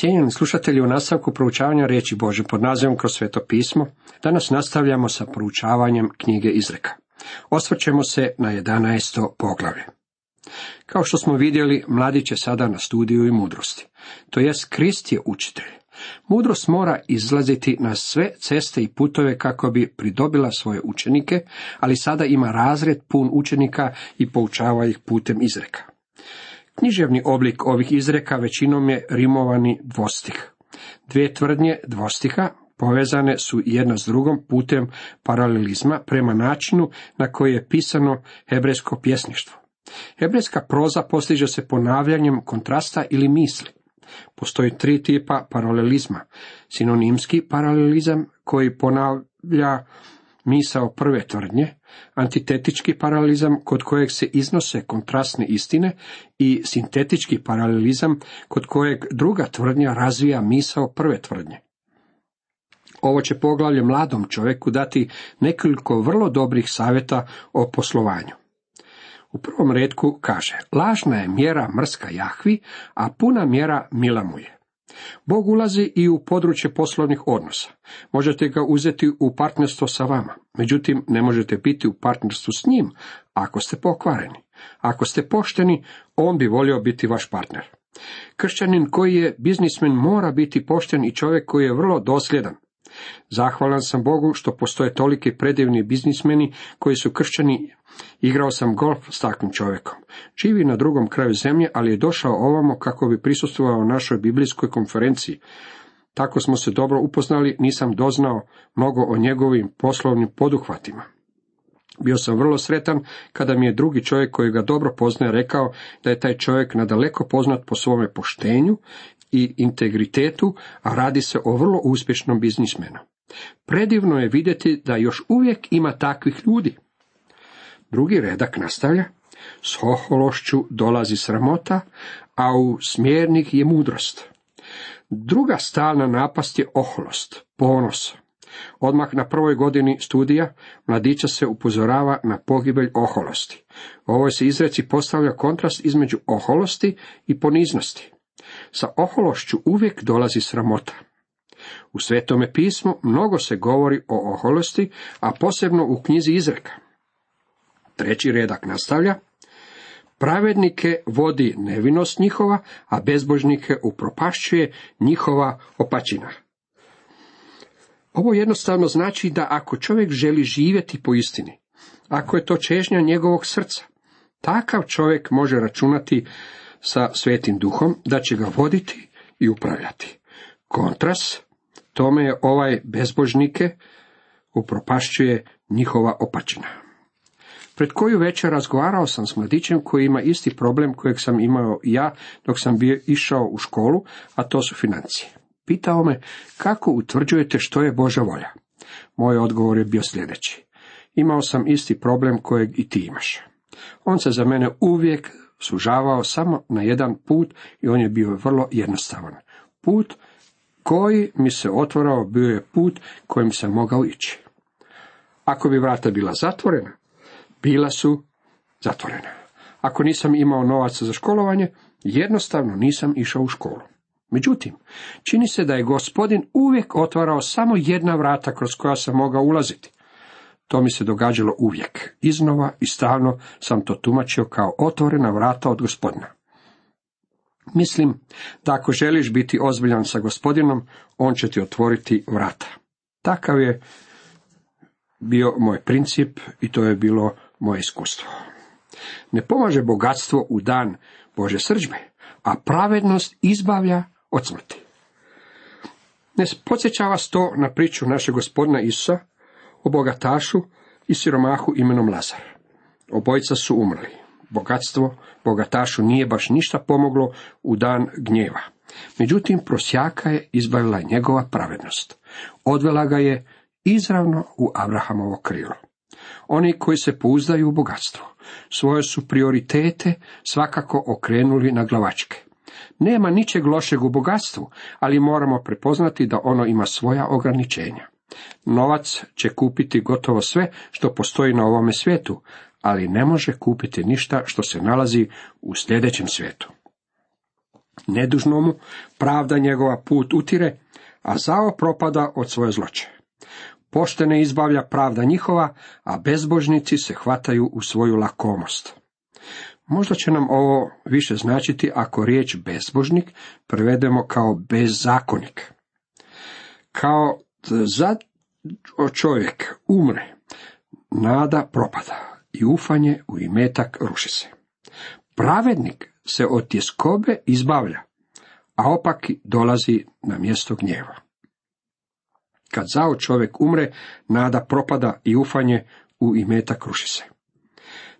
Cijenjeni slušatelji, u nastavku proučavanja riječi Božje pod nazivom Kroz sveto pismo, danas nastavljamo sa proučavanjem knjige Izreka. Osvrćemo se na 11. poglavlje. Kao što smo vidjeli, mladić je sada na studiju i mudrosti. To jest, Krist je učitelj. Mudrost mora izlaziti na sve ceste i putove kako bi pridobila svoje učenike, ali sada ima razred pun učenika i poučava ih putem izreka. Književni oblik ovih izreka većinom je rimovani dvostih. Dvije tvrdnje dvostiha povezane su jedna s drugom putem paralelizma prema načinu na koji je pisano hebrejsko pjesništvo. Hebrejska proza postiže se ponavljanjem kontrasta ili misli. Postoji tri tipa paralelizma. Sinonimski paralelizam koji ponavlja misao prve tvrdnje, antitetički paralizam kod kojeg se iznose kontrastne istine i sintetički paralizam kod kojeg druga tvrdnja razvija misao prve tvrdnje. Ovo će poglavlje mladom čovjeku dati nekoliko vrlo dobrih savjeta o poslovanju. U prvom retku kaže, lažna je mjera mrska Jahvi, a puna mjera mila mu je. Bog ulazi i u područje poslovnih odnosa. Možete ga uzeti u partnerstvo sa vama, međutim ne možete biti u partnerstvu s njim ako ste pokvareni. Ako ste pošteni, on bi volio biti vaš partner. Kršćanin koji je biznismen mora biti pošten i čovjek koji je vrlo dosljedan. Zahvalan sam Bogu što postoje toliki predivni biznismeni koji su kršćani. Igrao sam golf s takvim čovjekom. Živi na drugom kraju zemlje, ali je došao ovamo kako bi prisustvovao našoj biblijskoj konferenciji. Tako smo se dobro upoznali, nisam doznao mnogo o njegovim poslovnim poduhvatima. Bio sam vrlo sretan kada mi je drugi čovjek koji ga dobro poznaje rekao da je taj čovjek nadaleko poznat po svome poštenju i integritetu, a radi se o vrlo uspješnom biznismenu. Predivno je vidjeti da još uvijek ima takvih ljudi. Drugi redak nastavlja, s ohološću dolazi sramota, a u smjernih je mudrost. Druga stalna napast je oholost, ponos. Odmah na prvoj godini studija mladića se upozorava na pogibelj oholosti. U ovoj se izreci postavlja kontrast između oholosti i poniznosti. Sa ohološću uvijek dolazi sramota. U Svetome pismu mnogo se govori o oholosti, a posebno u knjizi Izreka. Treći redak nastavlja, pravednike vodi nevinost njihova, a bezbožnike upropašćuje njihova opačina. Ovo jednostavno znači da ako čovjek želi živjeti po istini, ako je to čežnja njegovog srca, takav čovjek može računati sa Svetim Duhom da će ga voditi i upravljati. Kontrast tome je ovaj bezbožnike upropašćuje njihova opačina. Pred koju večer razgovarao sam s mladićem koji ima isti problem kojeg sam imao ja dok sam bio išao u školu, a to su financije. Pitao me kako utvrđujete što je Božja volja. Moj odgovor je bio sljedeći. Imao sam isti problem kojeg i ti imaš. On se za mene uvijek sužavao samo na jedan put i on je bio vrlo jednostavan. Put koji mi se otvarao bio je put kojim sam mogao ići. Ako bi vrata bila zatvorena, bila su zatvorena. Ako nisam imao novaca za školovanje, jednostavno nisam išao u školu. Međutim, čini se da je Gospodin uvijek otvarao samo jedna vrata kroz koja sam mogao ulaziti. To mi se događalo uvijek. Iznova i stalno sam to tumačio kao otvorena vrata od Gospodina. Mislim da ako želiš biti ozbiljan sa Gospodinom, on će ti otvoriti vrata. Takav je bio moj princip i to je bilo moje iskustvo. Ne pomaže bogatstvo u dan Božje srdžbe, a pravednost izbavlja od smrti. Ne podsjeća vas to na priču našeg Gospodina Isusa o bogatašu i siromahu imenom Lazar. Obojica su umrli. Bogatstvo bogatašu nije baš ništa pomoglo u dan gnjeva. Međutim, prosjaka je izbavila njegova pravednost. Odvela ga je izravno u Abrahamovo krilo. Oni koji se pouzdaju u bogatstvo, svoje su prioritete svakako okrenuli na glavačke. Nema ničeg lošeg u bogatstvu, ali moramo prepoznati da ono ima svoja ograničenja. Novac će kupiti gotovo sve što postoji na ovome svijetu, ali ne može kupiti ništa što se nalazi u sljedećem svijetu. Nedužnomu pravda njegova put utire, a zao propada od svoje zloće. Poštene izbavlja pravda njihova, a bezbožnici se hvataju u svoju lakomost. Možda će nam ovo više značiti ako riječ bezbožnik prevedemo kao bezzakonik. Kao čovjek umre, nada propada i ufanje u imetak ruši se. Pravednik se od tjeskobe izbavlja, a opak dolazi na mjesto gnjeva. Kad zao čovjek umre, nada propada i ufanje u imetak ruši se.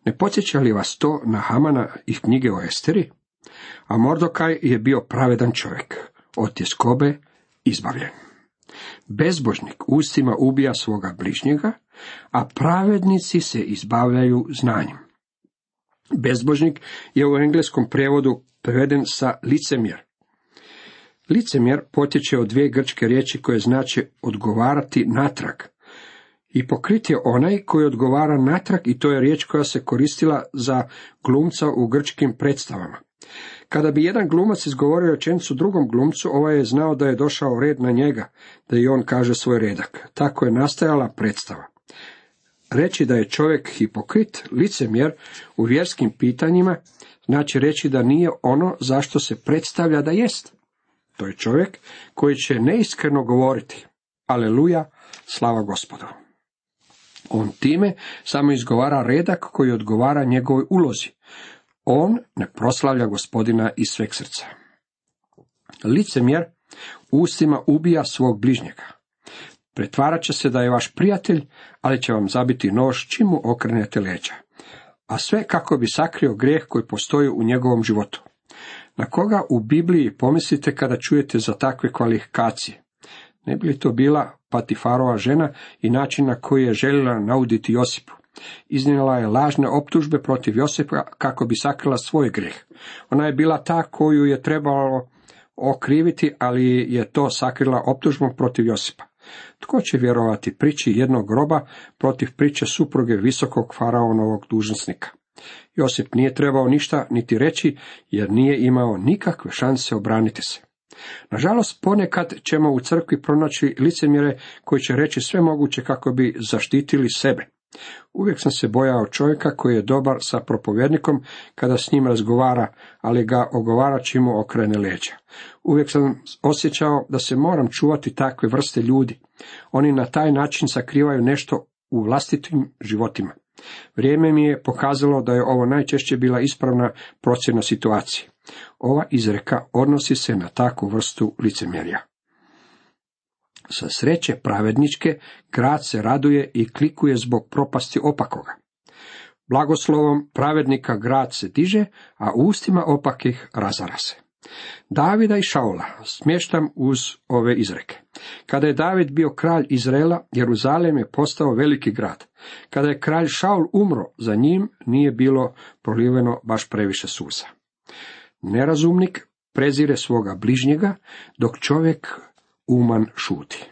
Ne podsjeća li vas to na Hamana i knjige o Esteri? A Mordokaj je bio pravedan čovjek, od tjeskobe izbavljen. Bezbožnik ustima ubija svoga bližnjega, a pravednici se izbavljaju znanjem. Bezbožnik je u engleskom prijevodu preveden sa licemjer. Licemjer potječe od dvije grčke riječi koje znače odgovarati natrag. Hipokrit je onaj koji odgovara natrag i to je riječ koja se koristila za glumca u grčkim predstavama. Kada bi jedan glumac izgovorio rečenicu drugom glumcu, ovaj je znao da je došao red na njega, da i on kaže svoj redak. Tako je nastajala predstava. Reći da je čovjek hipokrit, licemjer, u vjerskim pitanjima, znači reći da nije ono zašto se predstavlja da jest. To je čovjek koji će neiskreno govoriti. Aleluja, slava Gospodu. On time samo izgovara redak koji odgovara njegovoj ulozi. On ne proslavlja Gospodina iz sveg srca. Licemjer ustima ubija svog bližnjega. Pretvarat će se da je vaš prijatelj, ali će vam zabiti nož čim mu okrenete leđa. A sve kako bi sakrio grijeh koji postoji u njegovom životu. Na koga u Bibliji pomislite kada čujete za takve kvalifikacije? Ne bi li to bila Patifarova žena i način na koji je željela nauditi Josipu? Iznijela je lažne optužbe protiv Josipa kako bi sakrila svoj grijeh. Ona je bila ta koju je trebalo okriviti, ali je to sakrila optužbom protiv Josipa. Tko će vjerovati priči jednog roba protiv priče supruge visokog faraonovog dužnosnika? Josip nije trebao ništa niti reći, jer nije imao nikakve šanse obraniti se. Nažalost, ponekad ćemo u crkvi pronaći licemjere koji će reći sve moguće kako bi zaštitili sebe. Uvijek sam se bojao čovjeka koji je dobar sa propovjednikom kada s njim razgovara, ali ga ogovara čim mu okrene leđa. Uvijek sam osjećao da se moram čuvati takve vrste ljudi. Oni na taj način sakrivaju nešto u vlastitim životima. Vrijeme mi je pokazalo da je ovo najčešće bila ispravna procjena situacije. Ova izreka odnosi se na takvu vrstu licemjerja. Sa sreće pravedničke grad se raduje i klikuje zbog propasti opakoga. Blagoslovom pravednika grad se diže, a ustima opakih razara se. Davida i Šaula smještam uz ove izreke. Kada je David bio kralj Izraela, Jeruzalem je postao veliki grad. Kada je kralj Šaul umro, za njim nije bilo proliveno baš previše suza. Nerazumnik prezire svoga bližnjega, dok čovjek uman šuti.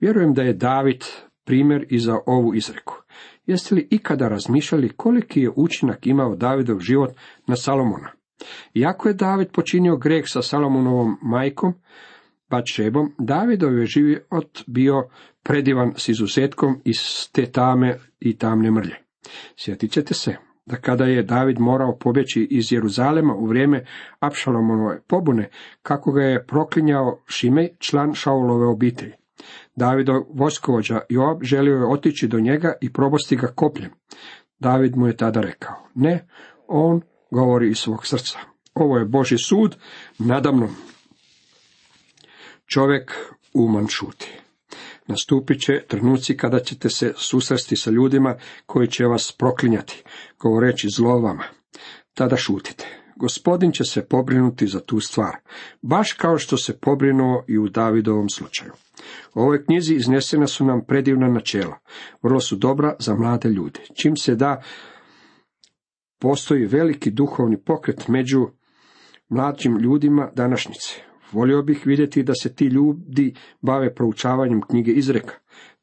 Vjerujem da je David primjer i za ovu izreku. Jeste li ikada razmišljali koliki je učinak imao Davidov život na Salomona? Iako je David počinio greh sa Salomonovom majkom, Batšebom, Davidov je život bio predivan s izuzetkom iz te tame i tamne mrlje. Sjetit ćete se da kada je David morao pobjeći iz Jeruzalema u vrijeme Abšalomonove pobune, kako ga je proklinjao Šimej, član Šaulove obitelji. Davidov vojskovođa Joab želio je otići do njega i probosti ga kopljem. David mu je tada rekao, ne, on govori iz svog srca. Ovo je Božji sud nadamnom. Čovjek uman šuti. Nastupit će trenuci kada ćete se susresti sa ljudima koji će vas proklinjati, govoreći zlo vama. Tada šutite. Gospodin će se pobrinuti za tu stvar, baš kao što se pobrinuo i u Davidovom slučaju. U ovoj knjizi iznesena su nam predivna načela. Vrlo su dobra za mlade ljude. Čim se da, postoji veliki duhovni pokret među mlađim ljudima današnjice. Volio bih vidjeti da se ti ljudi bave proučavanjem knjige Izreka.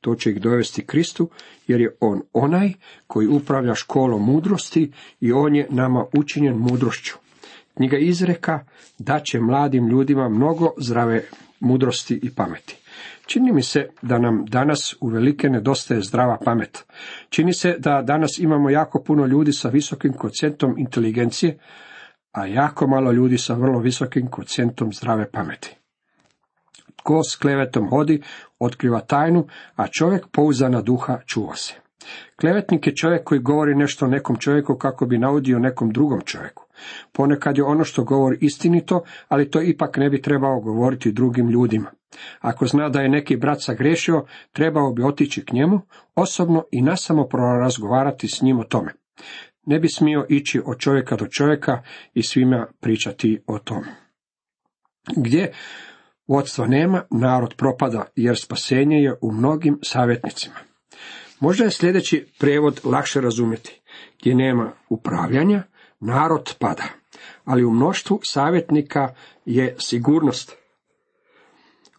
To će ih dovesti Kristu, jer je on onaj koji upravlja školom mudrosti i on je nama učinjen mudrošću. Knjiga Izreka daće mladim ljudima mnogo zdrave mudrosti i pameti. Čini mi se da nam danas uvelike nedostaje zdrava pamet. Čini se da danas imamo jako puno ljudi sa visokim kocijentom inteligencije, a jako malo ljudi sa vrlo visokim kocijentom zdrave pameti. Tko s klevetom hodi, otkriva tajnu, a čovjek pouzdana duha čuva se. Klevetnik je čovjek koji govori nešto o nekom čovjeku kako bi naudio nekom drugom čovjeku. Ponekad je ono što govori istinito, ali to ipak ne bi trebao govoriti drugim ljudima. Ako zna da je neki brat sagriješio, trebao bi otići k njemu, osobno i nasamo prorazgovarati s njim o tome. Ne bi smio ići od čovjeka do čovjeka i svima pričati o tome. Gdje vodstva nema, narod propada, jer spasenje je u mnogim savjetnicima. Možda je sljedeći prevod lakše razumjeti. Gdje nema upravljanja, narod pada, ali u mnoštvu savjetnika je sigurnost.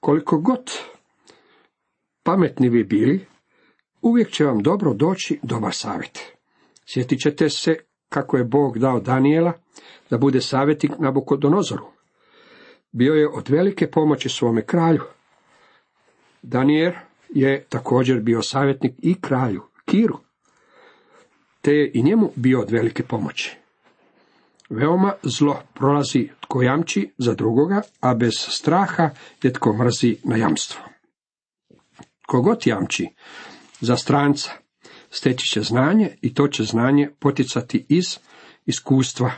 Koliko god pametni vi bili, uvijek će vam dobro doći dobar savjet. Sjetit ćete se kako je Bog dao Danijela da bude savjetnik Nabukodonozoru. Bio je od velike pomoći svome kralju. Danijel je također bio savjetnik i kralju Kiru, te je i njemu bio od velike pomoći. Veoma zlo prolazi tko jamči za drugoga, a bez straha je tko mrzi na jamstvo. Tko god jamči za stranca, steći će znanje i to će znanje poticati iz iskustva.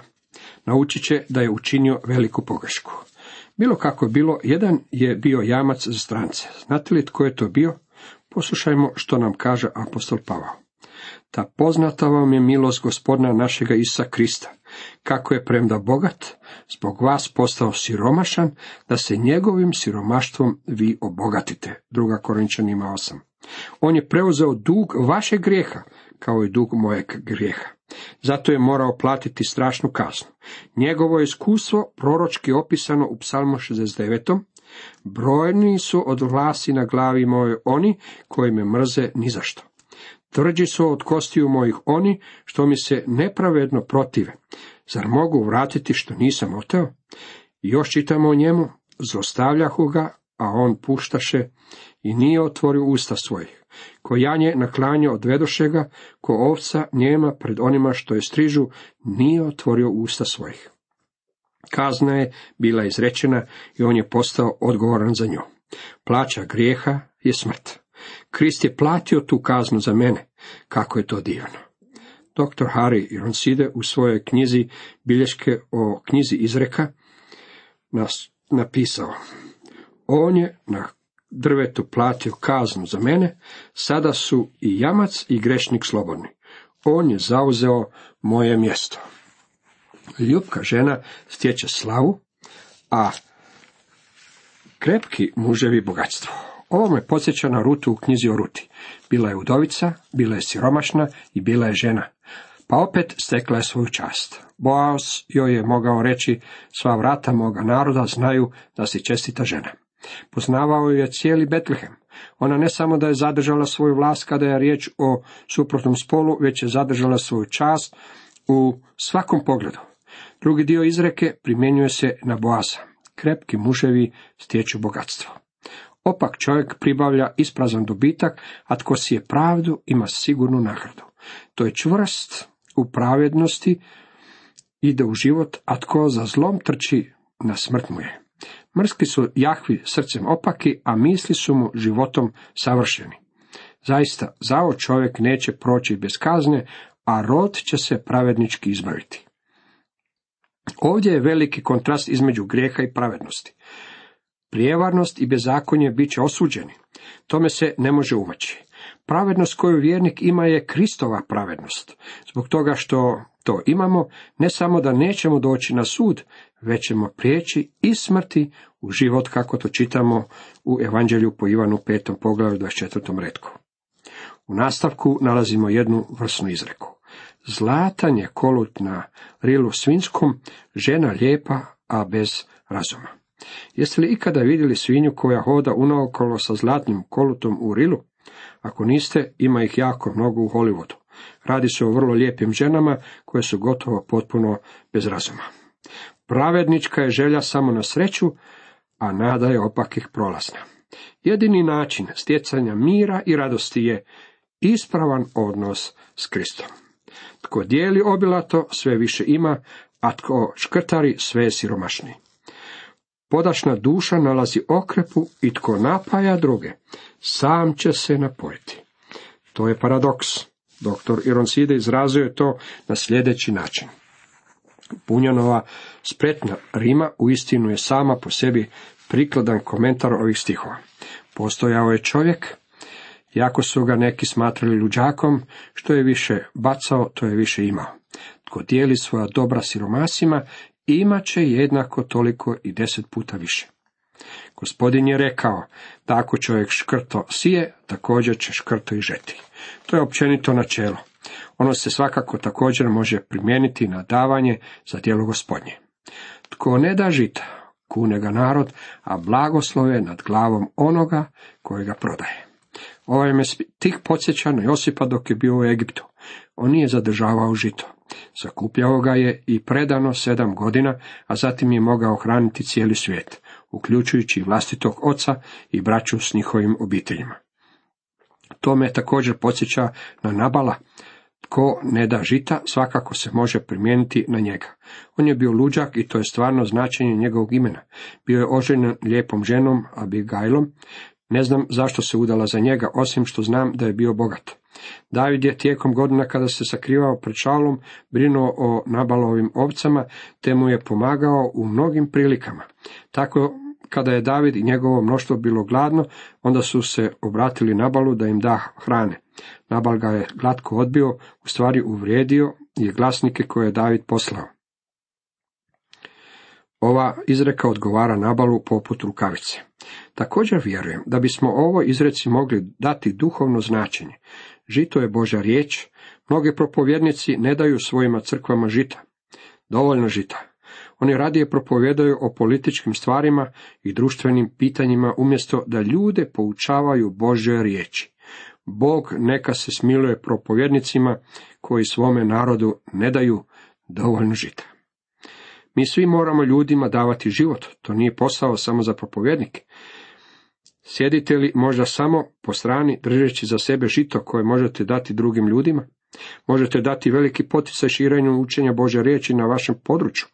Naučit će da je učinio veliku pogrešku. Bilo kako je bilo, jedan je bio jamac za strance. Znate li tko je to bio? Poslušajmo što nam kaže apostol Pavao. Ta poznata vam je milost Gospodina našega Isusa Krista, kako je premda bogat, zbog vas postao siromašan, da se njegovim siromaštvom vi obogatite. 2. Korinčanima 8. On je preuzeo dug vašeg grijeha, kao i dug mojeg grijeha. Zato je morao platiti strašnu kaznu. Njegovo iskustvo proročki opisano u Psalmu 69. Brojni su od vlasi na glavi moje oni koji me mrze nizašto. Tvrđi su od kostiju mojih oni što mi se nepravedno protive. Zar mogu vratiti što nisam oteo? Još čitamo o njemu, zlostavljahu ga, a on puštaše i nije otvorio usta svojih. Ko janje na klanje odvedoše ga, ko ovca njema pred onima što je strižu, nije otvorio usta svojih. Kazna je bila izrečena i on je postao odgovoran za nju. Plaća grijeha je smrt. Krist je platio tu kaznu za mene. Kako je to divno. Dr. Harry Ironside u svojoj knjizi Bilješke o knjizi Izreka nas napisao: on je na drvetu platio kaznu za mene, sada su i jamac i grešnik slobodni. On je zauzeo moje mjesto. Ljupka žena stječe slavu, a krepki muževi bogatstvo. Ovo me podsjeća na Rutu u knjizi o Ruti. Bila je udovica, bila je siromašna i bila je žena. Pa opet stekla je svoju čast. Boaz joj je mogao reći: sva vrata moga naroda znaju da si čestita žena. Poznavao je cijeli Betlehem. Ona ne samo da je zadržala svoju vlast kada je riječ o suprotnom spolu, već je zadržala svoju čast u svakom pogledu. Drugi dio Izreke primjenjuje se na Boaza. Krepki muževi stječu bogatstvo. Opak čovjek pribavlja isprazan dobitak, a tko sije pravdu ima sigurnu nagradu. To je čvrst u pravednosti, ide u život, a tko za zlom trči, na smrt mu je. Mrski su Jahvi srcem opaki, a misli su mu životom savršeni. Zaista, zao čovjek neće proći bez kazne, a rod će se pravednički izbaviti. Ovdje je veliki kontrast između grijeha i pravednosti. Prijevarnost i bezakonje bit će osuđeni. Tome se ne može umaći. Pravednost koju vjernik ima je Kristova pravednost. Zbog toga što to imamo, ne samo da nećemo doći na sud, već ćemo prijeći iz smrti u život, kako to čitamo u Evanđelju po Ivanu 5. poglavlju 24. retku. U nastavku nalazimo jednu vrsnu izreku. Zlatan je kolut na rilu svinjskom, žena lijepa, a bez razuma. Jeste li ikada vidjeli svinju koja hoda unaokolo sa zlatnim kolutom u rilu? Ako niste, ima ih jako mnogo u Hollywoodu. Radi se o vrlo lijepim ženama koje su gotovo potpuno bez razuma. Pravednička je želja samo na sreću, a nada je opakih prolazna. Jedini način stjecanja mira i radosti je ispravan odnos s Kristom. Tko dijeli obilato, sve više ima, a tko škrtari, sve je siromašni. Podašna duša nalazi okrepu i tko napaja druge, sam će se napojiti. To je paradoks. Doktor Ironside izrazio je to na sljedeći način. Bunjanova spretna rima uistinu je sama po sebi prikladan komentar ovih stihova. Postojao je čovjek, jako su ga neki smatrali luđakom, što je više bacao, to je više imao. Tko dijeli svoja dobra siromasima, imat će jednako toliko i 10 puta više. Gospodin je rekao da ako čovjek škrto sije, također će škrto i žeti. To je općenito načelo. Ono se svakako također može primijeniti na davanje za djelo Gospodnje. Tko ne da žita, kune ga narod, a blagoslove nad glavom onoga koji ga prodaje. Ovaj me stih podsjeća na Josipa dok je bio u Egiptu. On nije zadržavao žito. Sakupljao ga je i predano 7 godina, a zatim je mogao hraniti cijeli svijet, uključujući vlastitog oca i braću s njihovim obiteljima. To me također podsjeća na Nabala. Tko ne da žita, svakako se može primijeniti na njega. On je bio luđak i to je stvarno značenje njegovog imena. Bio je oženjen lijepom ženom, Abigailom. Ne znam zašto se udala za njega, osim što znam da je bio bogat. David je tijekom godina kada se sakrivao pred Šaulom brinuo o Nabalovim ovcama, te mu je pomagao u mnogim prilikama. Tako kada je David i njegovo mnoštvo bilo gladno, onda su se obratili Nabalu da im da hrane. Nabal ga je glatko odbio, ustvari uvrijedio je glasnike koje je David poslao. Ova izreka odgovara Nabalu poput rukavice. Također vjerujem da bismo ovoj izreci mogli dati duhovno značenje. Žito je Božja riječ. Mnogi propovjednici ne daju svojima crkvama žita. Dovoljno žita. Oni radije propovjedaju o političkim stvarima i društvenim pitanjima umjesto da ljude poučavaju Božjoj riječi. Bog neka se smiluje propovjednicima koji svome narodu ne daju dovoljno žita. Mi svi moramo ljudima davati život, to nije posao samo za propovjednike. Sjedite li možda samo po strani držeći za sebe žito koje možete dati drugim ljudima? Možete dati veliki poticaj širenju učenja Božje riječi na vašem području.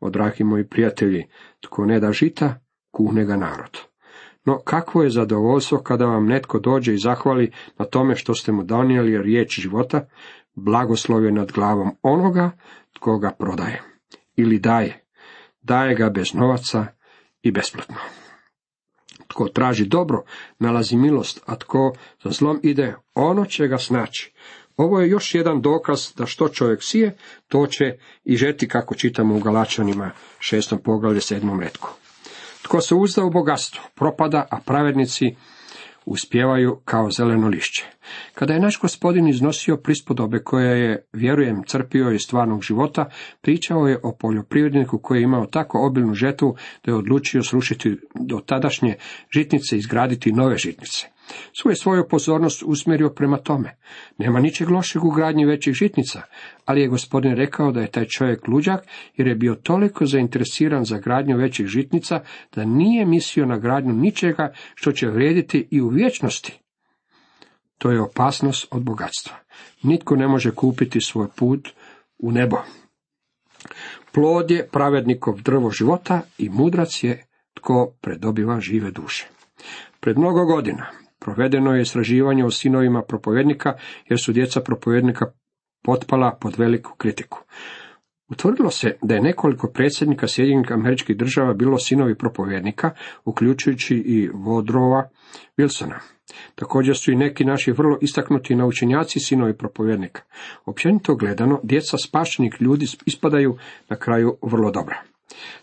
O, dragi moji prijatelji, tko ne da žita, kuhne ga narod. No kakvo je zadovoljstvo kada vam netko dođe i zahvali na tome što ste mu donijeli riječ života, blagoslov je nad glavom onoga tko ga prodaje. Ili daje ga bez novaca i besplatno. Tko traži dobro, nalazi milost, a tko za zlom ide, ono će ga snaći. Ovo je još jedan dokaz da što čovjek sije, to će i žeti, kako čitamo u Galačanima 6. poglavlju 7. retku. Tko se uzda u bogatstvo, propada, a pravednici uspijevaju kao zeleno lišće. Kada je naš Gospodin iznosio prispodobe koje je, vjerujem, crpio iz stvarnog života, pričao je o poljoprivredniku koji je imao tako obilnu žetvu da je odlučio srušiti do tadašnje žitnice i izgraditi nove žitnice. Svoju pozornost usmjerio prema tome. Nema ničeg lošeg u gradnji većih žitnica, ali je Gospodin rekao da je taj čovjek luđak jer je bio toliko zainteresiran za gradnju većih žitnica da nije mislio na gradnju ničega što će vrijediti i u vječnosti. To je opasnost od bogatstva. Nitko ne može kupiti svoj put u nebo. Plod je pravednikov drvo života i mudrac je tko predobiva žive duše. Pred mnogo godina provedeno je istraživanje o sinovima propovjednika, jer su djeca propovjednika potpala pod veliku kritiku. Utvrdilo se da je nekoliko predsjednika Sjedinjenih Američkih Država bilo sinovi propovjednika, uključujući i Woodrowa Wilsona. Također su i neki naši vrlo istaknuti naučenjaci sinovi propovjednika. Općenito gledano, djeca spašenih ljudi ispadaju na kraju vrlo dobra.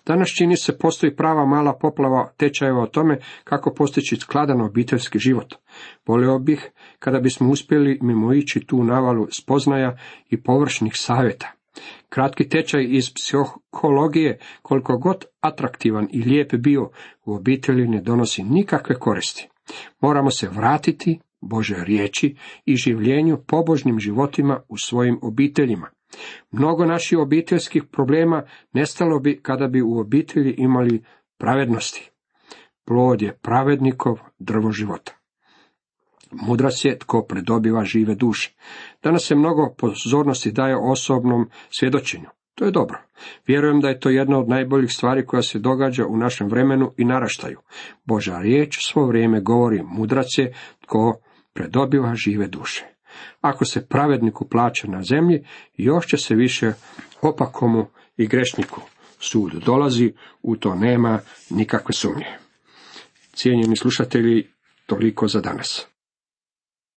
Danas čini se postoji prava mala poplava tečajeva o tome kako postići skladan obiteljski život. Volio bih kada bismo uspjeli mimoići tu navalu spoznaja i površnih savjeta. Kratki tečaj iz psihologije, koliko god atraktivan i lijep bio, u obitelji ne donosi nikakve koristi. Moramo se vratiti Božoj riječi i življenju pobožnim životima u svojim obiteljima. Mnogo naših obiteljskih problema nestalo bi kada bi u obitelji imali pravednosti. Plod je pravednikov drvo života. Mudrac je tko predobiva žive duše. Danas se mnogo pozornosti daje osobnom svjedočenju. To je dobro. Vjerujem da je to jedna od najboljih stvari koja se događa u našem vremenu i naraštaju. Božja riječ svo vrijeme govori: mudrac je tko predobiva žive duše. Ako se pravedniku plaća na zemlji, još će se više opakomu i grešniku. Sud dolazi, u to nema nikakve sumnje. Cijenjeni slušatelji, toliko za danas.